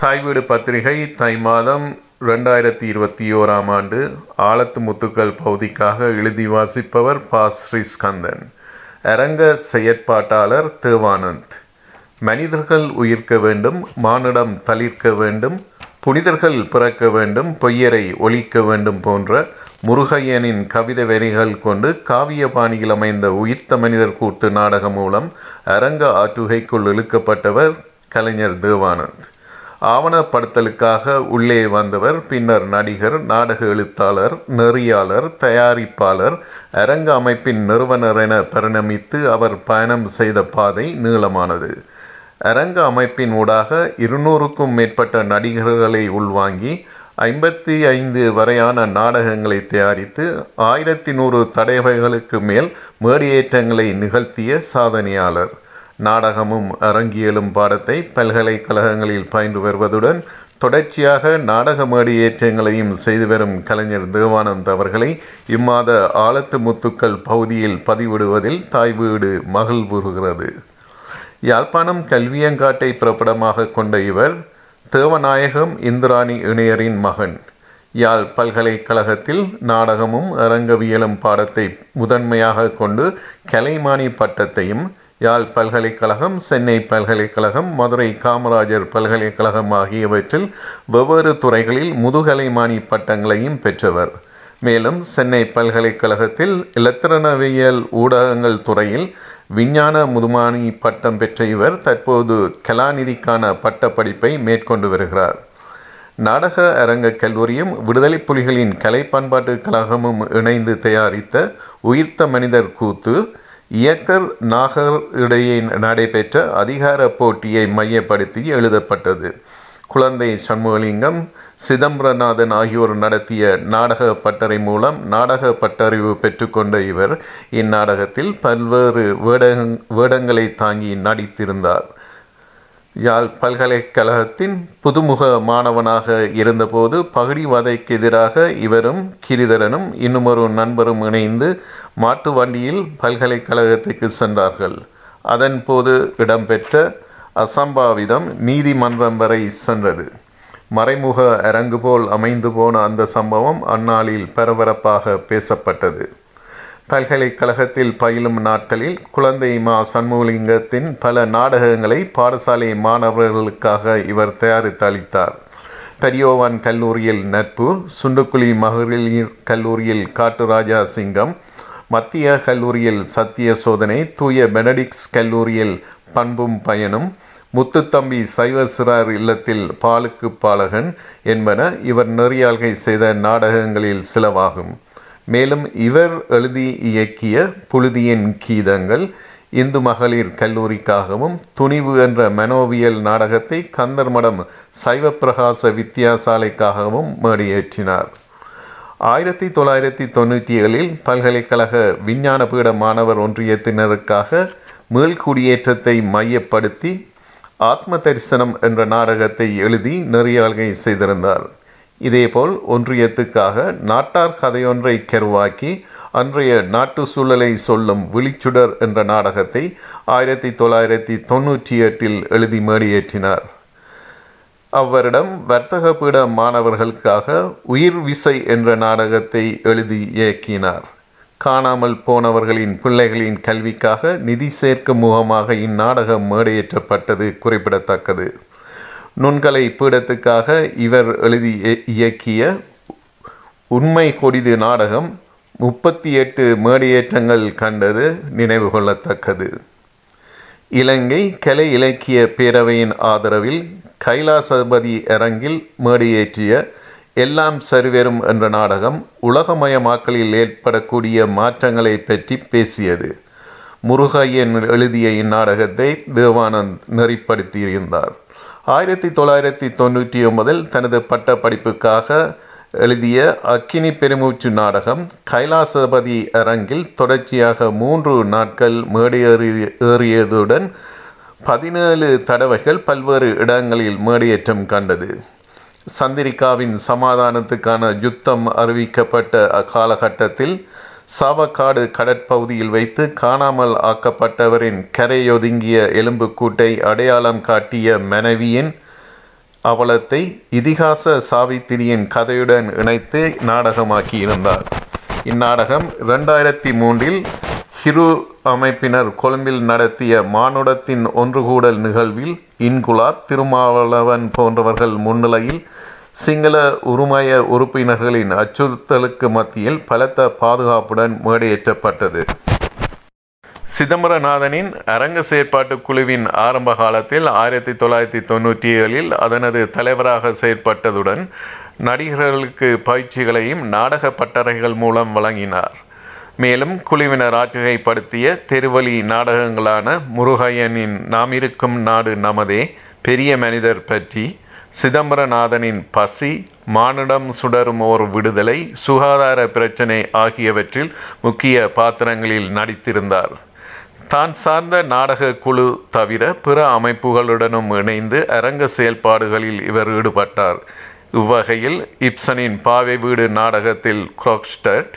தாய் வீடு பத்திரிகை தை மாதம் 2021 ஆழத்து முத்துக்கள் பகுதிக்காக எழுதி வாசிப்பவர் ப. ஸ்ரீஸ்கந்தன். அரங்க செயற்பாட்டாளர் தேவானந்த். மனிதர்கள் உயிர்க்க வேண்டும், மானுடம் தளிர்க்க வேண்டும், புனிதர்கள் பிறக்க வேண்டும், பொய்யரை ஒழிக்க வேண்டும் போன்ற முருகையனின் கவிதை வரிகள் கொண்டு காவிய பாணியில் அமைந்த உயிர்த்த மனிதர் கூட்டு நாடகம் மூலம் அரங்க ஆற்றுகைக்குள் இழுக்கப்பட்டவர் கலைஞர் தேவானந்த். ஆவணப்படுத்தலுக்காக உள்ளே வந்தவர் பின்னர் நடிகர், நாடக எழுத்தாளர், நெறியாளர், தயாரிப்பாளர், அரங்க அமைப்பின் நிறுவனர் என பரிணமித்து அவர் பயணம் செய்த பாதை நீளமானது. அரங்க அமைப்பின் ஊடாக 200க்கும் மேற்பட்ட நடிகர்களை உள்வாங்கி 55 வரையான நாடகங்களை தயாரித்து 1100 தடவைகளுக்கு மேல் மேடியேற்றங்களை நிகழ்த்திய சாதனையாளர். நாடகமும் அரங்கியலும் பாடத்தை பல்கலைக்கழகங்களில் பயின்று வருவதுடன் தொடர்ச்சியாக நாடக மேடியேற்றங்களையும் செய்து வரும் கலைஞர் தேவானந்த் அவர்களை இம்மாத ஆழத்து முத்துக்கள் பகுதியில் பதிவிடுவதில் தாய் வீடு மகிழ்வுறுகிறது. யாழ்ப்பாணம் கல்வியங்காட்டை பிரபடமாக கொண்ட இவர் தேவநாயகம் இந்திராணி இணையரின் மகன். யாழ் பல்கலைக்கழகத்தில் நாடகமும் அரங்கவியலும் பாடத்தை முதன்மையாக கொண்டு கலைமானி பட்டத்தையும் யாழ் பல்கலைக்கழகம், சென்னை பல்கலைக்கழகம், மதுரை காமராஜர் பல்கலைக்கழகம் ஆகியவற்றில் வெவ்வேறு துறைகளில் முதுகலைமானி பட்டங்களையும் பெற்றவர். மேலும் சென்னை பல்கலைக்கழகத்தில் இலத்திரனவியல் ஊடகங்கள் துறையில் விஞ்ஞான முதுமானி பட்டம் பெற்ற இவர் தற்போது கலாநிதிக்கான பட்டப்படிப்பை மேற்கொண்டு வருகிறார். நாடக அரங்க கல்லூரியும் விடுதலை புலிகளின் கலை பண்பாட்டு கழகமும் இணைந்து தயாரித்த உயிர்த்த மனிதர் கூத்து இயக்கர் நாகர் இடையே நடைபெற்ற அதிகார போட்டியை மையப்படுத்தி எழுதப்பட்டது. குழந்தை சண்முகலிங்கம், சிதம்பரநாதன் ஆகியோர் நடத்திய நாடக பட்டறை மூலம் நாடக பட்டறிவு பெற்றுக்கொண்ட இவர் இந்நாடகத்தில் பல்வேறு வேடங்களை தாங்கி நடித்திருந்தார். யாழ் பல்கலைக்கழகத்தின் புதுமுக மாணவனாக இருந்தபோது பகுடிவாதைக்கு எதிராக இவரும் கிரிதரனும் இன்னுமொரு நண்பரும் இணைந்து மாட்டு வண்டியில் பல்கலைக்கழகத்துக்கு சென்றார்கள். அதன் போது இடம்பெற்ற அசம்பாவிதம் நீதிமன்றம் வரை சென்றது. மறைமுக அரங்கு போல் அமைந்து போன அந்த சம்பவம் அந்நாளில் பரபரப்பாக பேசப்பட்டது. பல்கலைக்கழகத்தில் பயிலும் நாட்களில் குழந்தை மா சண்முகலிங்கத்தின் பல நாடகங்களை பாடசாலை மாணவர்களுக்காக இவர் தயாரித்து அளித்தார். பெரியோவான் கல்லூரியில் நட்பு, சுண்டுக்குழி மகளிர் கல்லூரியில் காட்டுராஜா சிங்கம், மத்திய கல்லூரியில் சத்திய சோதனை, தூய பெனடிக்ஸ் கல்லூரியில் பண்பும் பயனும், முத்துத்தம்பி சைவ சிறார் இல்லத்தில் பாலுக்கு பாலகன் என்பன இவர் நெறியாள்கை செய்த நாடகங்களில் சிலவாகும். மேலும் இவர் எழுதி இயக்கிய புழுதியின் கீதங்கள் இந்து மகளிர் கல்லூரிக்காகவும், துணிவு என்ற மனோவியல் நாடகத்தை கந்தர்மடம் சைவப்பிரகாச வித்தியாசாலைக்காகவும் மேடியேற்றினார். 1997இல் பல்கலைக்கழக விஞ்ஞான பீட மாணவர் ஒன்றியத்தினருக்காக மீள்குடியேற்றத்தை மையப்படுத்தி ஆத்ம தரிசனம் என்ற நாடகத்தை எழுதி நெறியாள்கை செய்திருந்தார். இதேபோல் ஒன்றியத்துக்காக நாட்டார் கதையொன்றை கருவாக்கி அன்றைய நாட்டு சூழலை சொல்லும் விழிச்சுடர் என்ற நாடகத்தை 1998இல் எழுதி மேடியேற்றினார். அவ்வரிடம் வர்த்தக பீட மாணவர்களுக்காக உயிர் விசை என்ற நாடகத்தை எழுதி இயக்கினார். காணாமல் போனவர்களின் பிள்ளைகளின் கல்விக்காக நிதி சேர்க்கும் முகமாக இந்நாடகம் மேடையேற்றப்பட்டது குறிப்பிடத்தக்கது. நுண்கலை பீடத்துக்காக இவர் எழுதி இயக்கிய உண்மை கொடிது நாடகம் 38 மேடையேற்றங்கள் கண்டது நினைவு கொள்ளத்தக்கது. இலங்கை கலை இலக்கிய பேரவையின் ஆதரவில் கைலாசபதி அரங்கில் மேடையேற்றிய எல்லாம் சரிவரும் என்ற நாடகம் உலகமயமாக்கலில் ஏற்படக்கூடிய மாற்றங்களை பற்றி பேசியது. முருகையன் எழுதிய இந்நாடகத்தை தேவானந்த் நெறிப்படுத்தியிருந்தார். 1999இல் தனது பட்ட படிப்புக்காக எழுதிய அக்கினி பெருமூச்சு நாடகம் கைலாசபதி அரங்கில் தொடர்ச்சியாக 3 நாட்கள் மேடையேறியதுடன் 17 தடவைகள் பல்வேறு இடங்களில் மேடையேற்றம் கண்டது. சந்திரிக்காவின் சமாதானத்துக்கான யுத்தம் அறிவிக்கப்பட்ட அக்காலகட்டத்தில் சாவக்காடு கடற்பகுதியில் வைத்து காணாமல் ஆக்கப்பட்டவரின் கரையொதுங்கிய எலும்புக்கூட்டை அடையாளம் காட்டிய மனைவியின் அவலத்தை இதிகாச சாவித்திரியின் கதையுடன் இணைத்து நாடகமாக்கியிருந்தார். இந்நாடகம் 2003 ஹிரு அமைப்பினர் கொழும்பில் நடத்திய மானுடத்தின் ஒன்றுகூடல் நிகழ்வில் இன்குலா திருமாவளவன் போன்றவர்கள் முன்னிலையில் சிங்கள உருமய உறுப்பினர்களின் அச்சுறுத்தலுக்கு மத்தியில் பலத்த பாதுகாப்புடன் மேடையேற்றப்பட்டது. சிதம்பரநாதனின் அரங்க செயற்பாட்டு குழுவின் ஆரம்ப காலத்தில் 1997 அதனது தலைவராக செயற்பட்டதுடன் நடிகர்களுக்கு பயிற்சிகளையும் நாடக பட்டறைகள் மூலம் வழங்கினார். மேலும் குழுவினர் ஆற்றுகைப்படுத்திய தெருவழி நாடகங்களான முருகையனின் நாம் இருக்கும் நாடு நமதே, பெரிய மனிதர் பற்றி, சிதம்பரநாதனின் பசி, மானுடம் சுடரும் ஓர் விடுதலை, சுகாதார பிரச்சினை ஆகியவற்றில் முக்கிய பாத்திரங்களில் நடித்திருந்தார். தான் சார்ந்த நாடக குழு தவிர பிற அமைப்புகளுடனும் இணைந்து அரங்க செயல்பாடுகளில் இவர் ஈடுபட்டார். இவ்வகையில் இப்சனின் பாவை வீடு நாடகத்தில் குரோக்ஸ்டட்,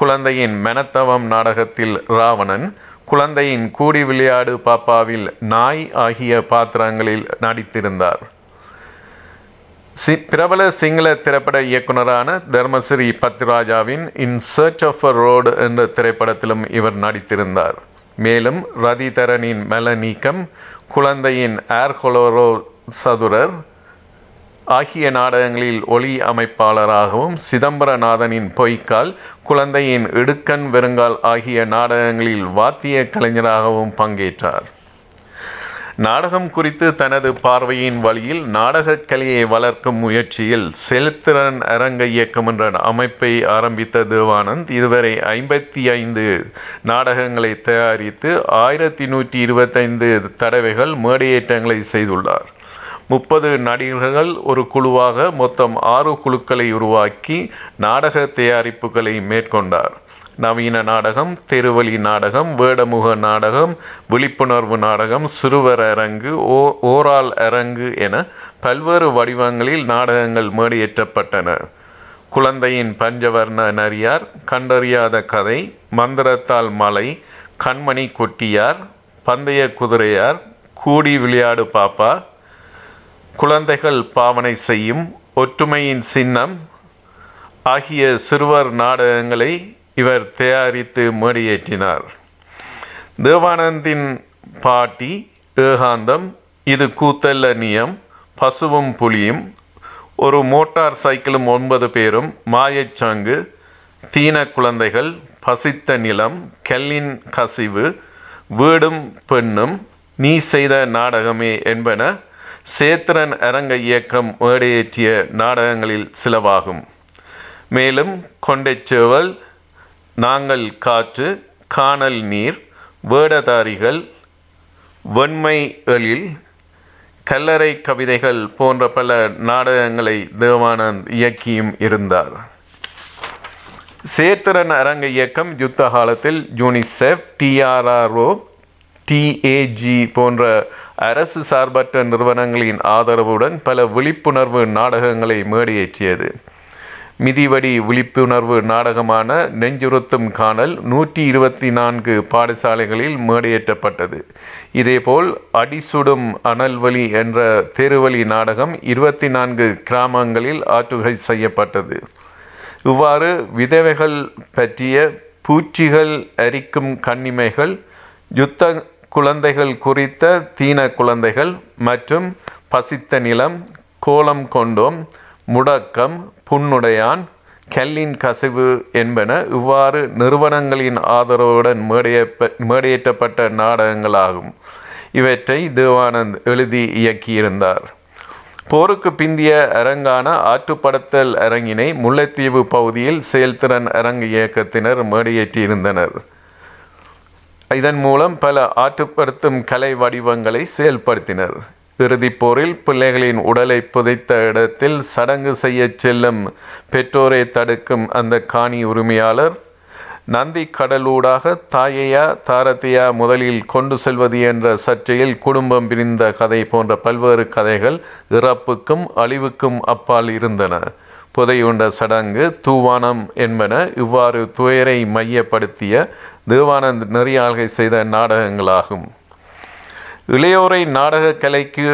குழந்தையின் மனத்தவம் நாடகத்தில் ராவணன், குழந்தையின் கூடி விளையாடு பாப்பாவில் நாய் ஆகிய பாத்திரங்களில் நடித்திருந்தார். பிரபல சிங்கள திரைப்பட இயக்குனரான தர்மசிரி பத்ராஜாவின் in search of a road என்ற திரைப்படத்திலும் இவர் நடித்திருந்தார். மேலும் ரதிதரனின் மலநீக்கம், குழந்தையின் ஏர்கொலோரோ சதுரர் ஆகிய நாடகங்களில் ஒளி அமைப்பாளராகவும், சிதம்பரநாதனின் பொய்க்கால், குழந்தையின் இடுக்கண் வெறுங்கால் ஆகிய நாடகங்களில் வாத்திய கலைஞராகவும் பங்கேற்றார். நாடகம் குறித்து தனது பார்வையின் வழியில் நாடகக் கலையை வளர்க்கும் முயற்சியில் செலுத்திரன் அரங்க இயக்கம் என்ற அமைப்பை ஆரம்பித்த தேவானந்த் இதுவரை 55 நாடகங்களை தயாரித்து 1125 தடவைகள் மேடையேற்றங்களை செய்துள்ளார். 30 நடிகர்கள் ஒரு குழுவாக மொத்தம் 6 குழுக்களை உருவாக்கி நாடக தயாரிப்புகளை மேற்கொண்டார். நவீன நாடகம், தெருவழி நாடகம், வேடமுக நாடகம், விழிப்புணர்வு நாடகம், சிறுவர் அரங்கு, ஓரால் அரங்கு என பல்வேறு வடிவங்களில் நாடகங்கள் மேடையேற்றப்பட்டன. குழந்தையின் பஞ்சவர்ண நரியார், கண்டறியாத கதை, மந்திரத்தால் மலை, கண்மணி கொட்டியார், பந்தய குதிரையார், கூடி விளையாடு பாப்பா, குழந்தைகள் பாவனை செய்யும், ஒற்றுமையின் சின்னம் ஆகிய சிறுவர் நாடகங்களை இவர் தயாரித்து மேடையேற்றினார். தேவானந்தின் பாட்டி, ஏகாந்தம், இது கூத்தல்ல நியம், பசுவும் புலியும், ஒரு மோட்டார் சைக்கிளும் 9 பேரும், மாயச்சங்கு, தீன குழந்தைகள், பசித்த நிலம், கல்லின் கசிவு, வீடும் பெண்ணும், நீ செய்த நாடகமே என்பன சேத்திரன் அரங்க இயக்கம் மேடையேற்றிய நாடகங்களில் சிலவாகும். மேலும் கொண்டைச்சேவல், நாங்கள் காற்று, காணல் நீர், வேடதாரிகள், வெண்மை எழில், கல்லறை கவிதைகள் போன்ற பல நாடகங்களை தேவானந்த் இயக்கியும் இருந்தார். சேத்திரன் அரங்க இயக்கம் யுத்த காலத்தில் யுனிசெஃப், டிஆர்ஆர்ஓ, டிஏ போன்ற அரசு சார்பற்ற நிறுவனங்களின் ஆதரவுடன் பல விழிப்புணர்வு நாடகங்களை மேடையேற்றியது. மிதிவடி விழிப்புணர்வு நாடகமான நெஞ்சுறுத்தும் காணல் 124 பாடசாலைகளில் மேடையேற்றப்பட்டது. இதேபோல் அடிசுடும் அனல்வழி என்ற தெருவழி நாடகம் 24 கிராமங்களில் ஆற்றுகை செய்யப்பட்டது. இவ்வாறு விதவைகள் பற்றிய பூச்சிகள் அரிக்கும் கண்ணிமைகள், யுத்த குழந்தைகள் குறித்த தீன குழந்தைகள் மற்றும் பசித்த நிலம், கோலம் கொண்டோம், முடக்கம், புன்னுடையான், கல்லின் கசிவு என்பன இவ்வாறு நிறுவனங்களின் ஆதரவுடன் மேடையேற்றப்பட்ட நாடகங்களாகும். இவற்றை தேவானந்த் எழுதி இயக்கியிருந்தார். போருக்கு பிந்திய அரங்கான ஆற்றுப்படுத்தல் அரங்கினை முல்லைத்தீவு பகுதியில் செயல்திறன் அரங்கு இயக்கத்தினர் மேடையேற்றியிருந்தனர். இதன் மூலம் பல ஆற்றுப்படுத்தும் கலை வடிவங்களை செயல்படுத்தினர். இறுதிப் போரில் பிள்ளைகளின் உடலை புதைத்த இடத்தில் சடங்கு செய்ய செல்லும் பெற்றோரை தடுக்கும் அந்த காணி உரிமையாளர், நந்தி கடலூடாக தாயையா தாரத்தையா முதலில் கொண்டு செல்வது என்ற சர்ச்சையில் குடும்பம் பிரிந்த கதை போன்ற பல்வேறு கதைகள் இறப்புக்கும் அழிவுக்கும் அப்பால் இருந்தன. புதையுண்ட சடங்கு, தூவானம் என்பன இவ்வாறு துயரை மையப்படுத்திய தேவானந்த் நெறியாள்கை செய்த நாடகங்களாகும். இளையோரை நாடகக் கலைக்கு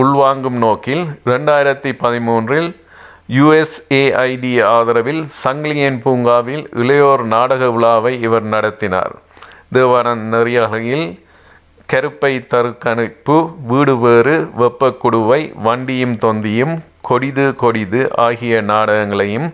உள்வாங்கும் நோக்கில் 2013 யுஎஸ்ஏஐடி ஆதரவில் சங்கிலியன் பூங்காவில் இளையோர் நாடக விழாவை இவர் நடத்தினார். தேவானந்த் நெறியாகையில் கருப்பை தருக்கணிப்பு, வீடு வேறு, வெப்ப குடுவை, வண்டியும் தொந்தியும், கொடிது கொடிது ஆகிய நாடகங்களையும்,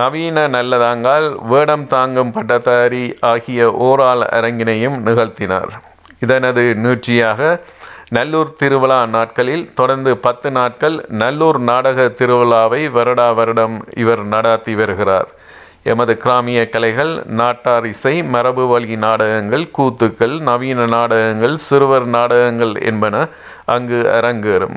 நவீன நல்லதாங்கால், வேடம் தாங்கும் பட்டதாரி ஆகிய ஓரால் அரங்கினையும் நிகழ்த்தினார். இதனது நிகழ்ச்சியாக நல்லூர் திருவிழா நாட்களில் தொடர்ந்து 10 நாட்கள் நல்லூர் நாடக திருவிழாவை வருடா வருடம் இவர் நடாத்தி வருகிறார். எமது கிராமிய கலைகள், நாட்டார் இசை, மரபு வழி நாடகங்கள், கூத்துக்கள், நவீன நாடகங்கள், சிறுவர் நாடகங்கள் என்பன அங்கு அரங்கேறும்.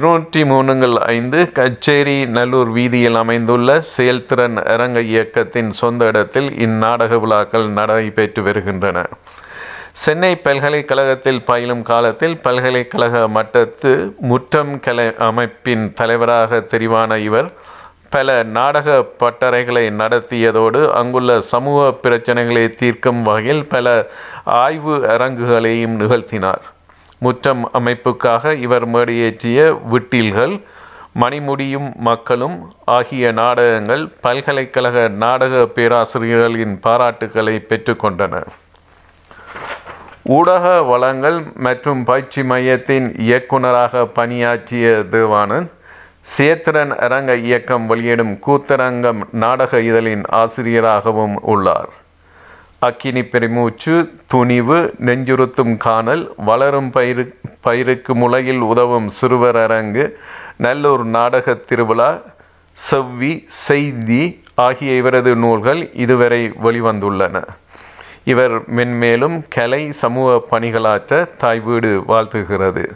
23/5 கச்சேரி நல்லூர் வீதியில் அமைந்துள்ள செயல்திறன் அரங்க இயக்கத்தின் சொந்த இடத்தில் இந்நாடக விழாக்கள் நடைபெற்று வருகின்றன. சென்னை பல்கலைக்கழகத்தில் பயிலும் காலத்தில் பல்கலைக்கழக மட்டத்து முற்றம் கலை அமைப்பின் தலைவராக தெரிவான இவர் பல நாடக பட்டறைகளை நடத்தியதோடு அங்குள்ள சமூக பிரச்சனைகளை தீர்க்கும் வகையில் பல ஆய்வு அரங்குகளையும் நிகழ்த்தினார். முற்றம் அமைப்புக்காக இவர் மேடையேற்றிய விட்டில்கள், மணிமுடியும் மக்களும் ஆகிய நாடகங்கள் பல்கலைக்கழக நாடக பேராசிரியர்களின் பாராட்டுக்களை பெற்றுக்கொண்டன. ஊடக வளங்கள் மற்றும் பயிற்சி மையத்தின் இயக்குநராக பணியாற்றிய தேவானந்த் சேத்திரன் அரங்க இயக்கம் வெளியிடும் கூத்தரங்கம் நாடக இதழின் ஆசிரியராகவும் உள்ளார். அக்கினி பெருமூச்சு, துணிவு, நெஞ்சுறுத்தும் காணல், வளரும் பயிருக்கு முளையில் உதவும் சிறுவர் அரங்கு, நல்லூர் நாடக திருவிழா, செவ்வி, செய்தி ஆகிய இவரது நூல்கள் இதுவரை வெளிவந்துள்ளன. இவர் மென்மேலும் கலை, சமூக பணிகளாற்ற தாய்வீடு வாழ்த்துகிறது.